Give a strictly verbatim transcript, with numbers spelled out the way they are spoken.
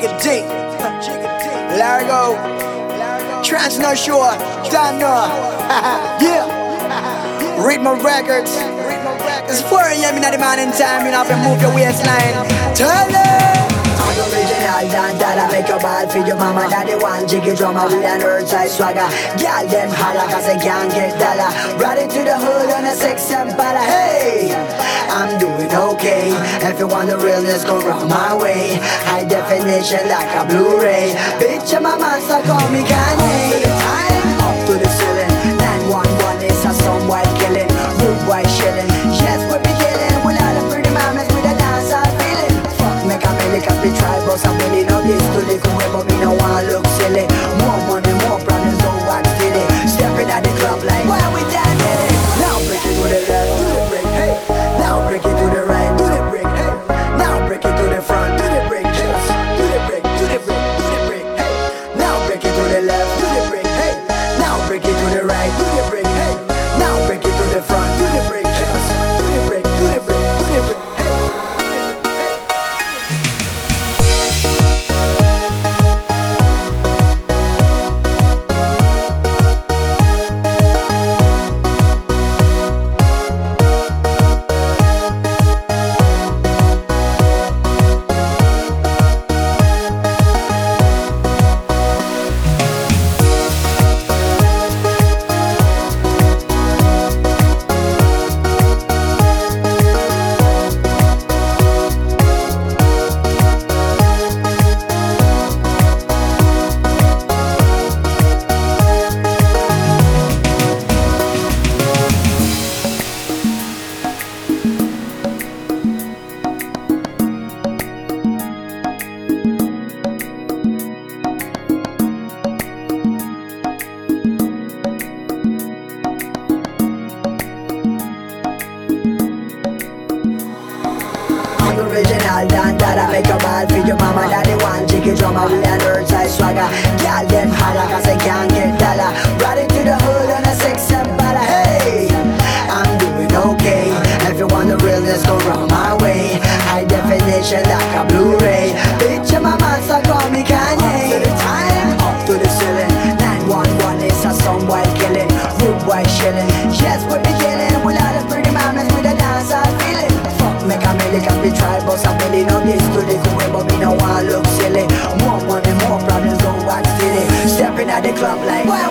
Jigga-Dick, Largo, Transno Shore, Dano, yeah, read my records, it's four a.m. in the morning time, you know, if you move your waistline, turn it! I'm the original Dan Dada, make your ball feed your mama, daddy one jiggy drummer with an earth-side swagger, girl them holla, cause they can't get dollar, brought it to the hood on a six and bala, hey! I'm doing okay, if you want the realness, go round my way, high definition like a Blu-ray, bitch, I'm a monster, call me Kanye, I'm up to the ceiling, nine one one is a some white killing, rude white shilling, yes, we be killing, we lot of pretty mamas with a dance I'm feeling, fuck, make a million, cause we try, but some really know this, too little way, but we know I look silly, more money, more problems, don't watch it, stepping at the club like, why we dancing it, now break it to the left, to the break, hey, now break it to the right, to the break, hey. Now break it to the front, to the break, hey. To the break, to the break, to the break, hey. Now break it to the left, to the break, hey. Now break it to the right, to the break, hey. Now break it to the front, to the break, hey. To the break, to the break, to the break, hey. Original Dan Dada, make a ball for your mama, daddy one jiggy drummer with an earth-side swagger, girl them holla, cause they can't get dollar, brought it to the hood on a six and bala, hey, I'm doing okay, if you want the realness, go round my way, high definition like a Blu-ray, bitch, I'm a monster, call me Kanye, up to the time, up to the ceiling, nine one one is a some white killing, rude white shilling, yes, we be killing, we lot of pretty mamas with a dance I'm feeling, make a million, cause we try, but some million of this to the cool way, but we know I look silly, more money, more problems, don't watch silly, stepping at the club like, wow.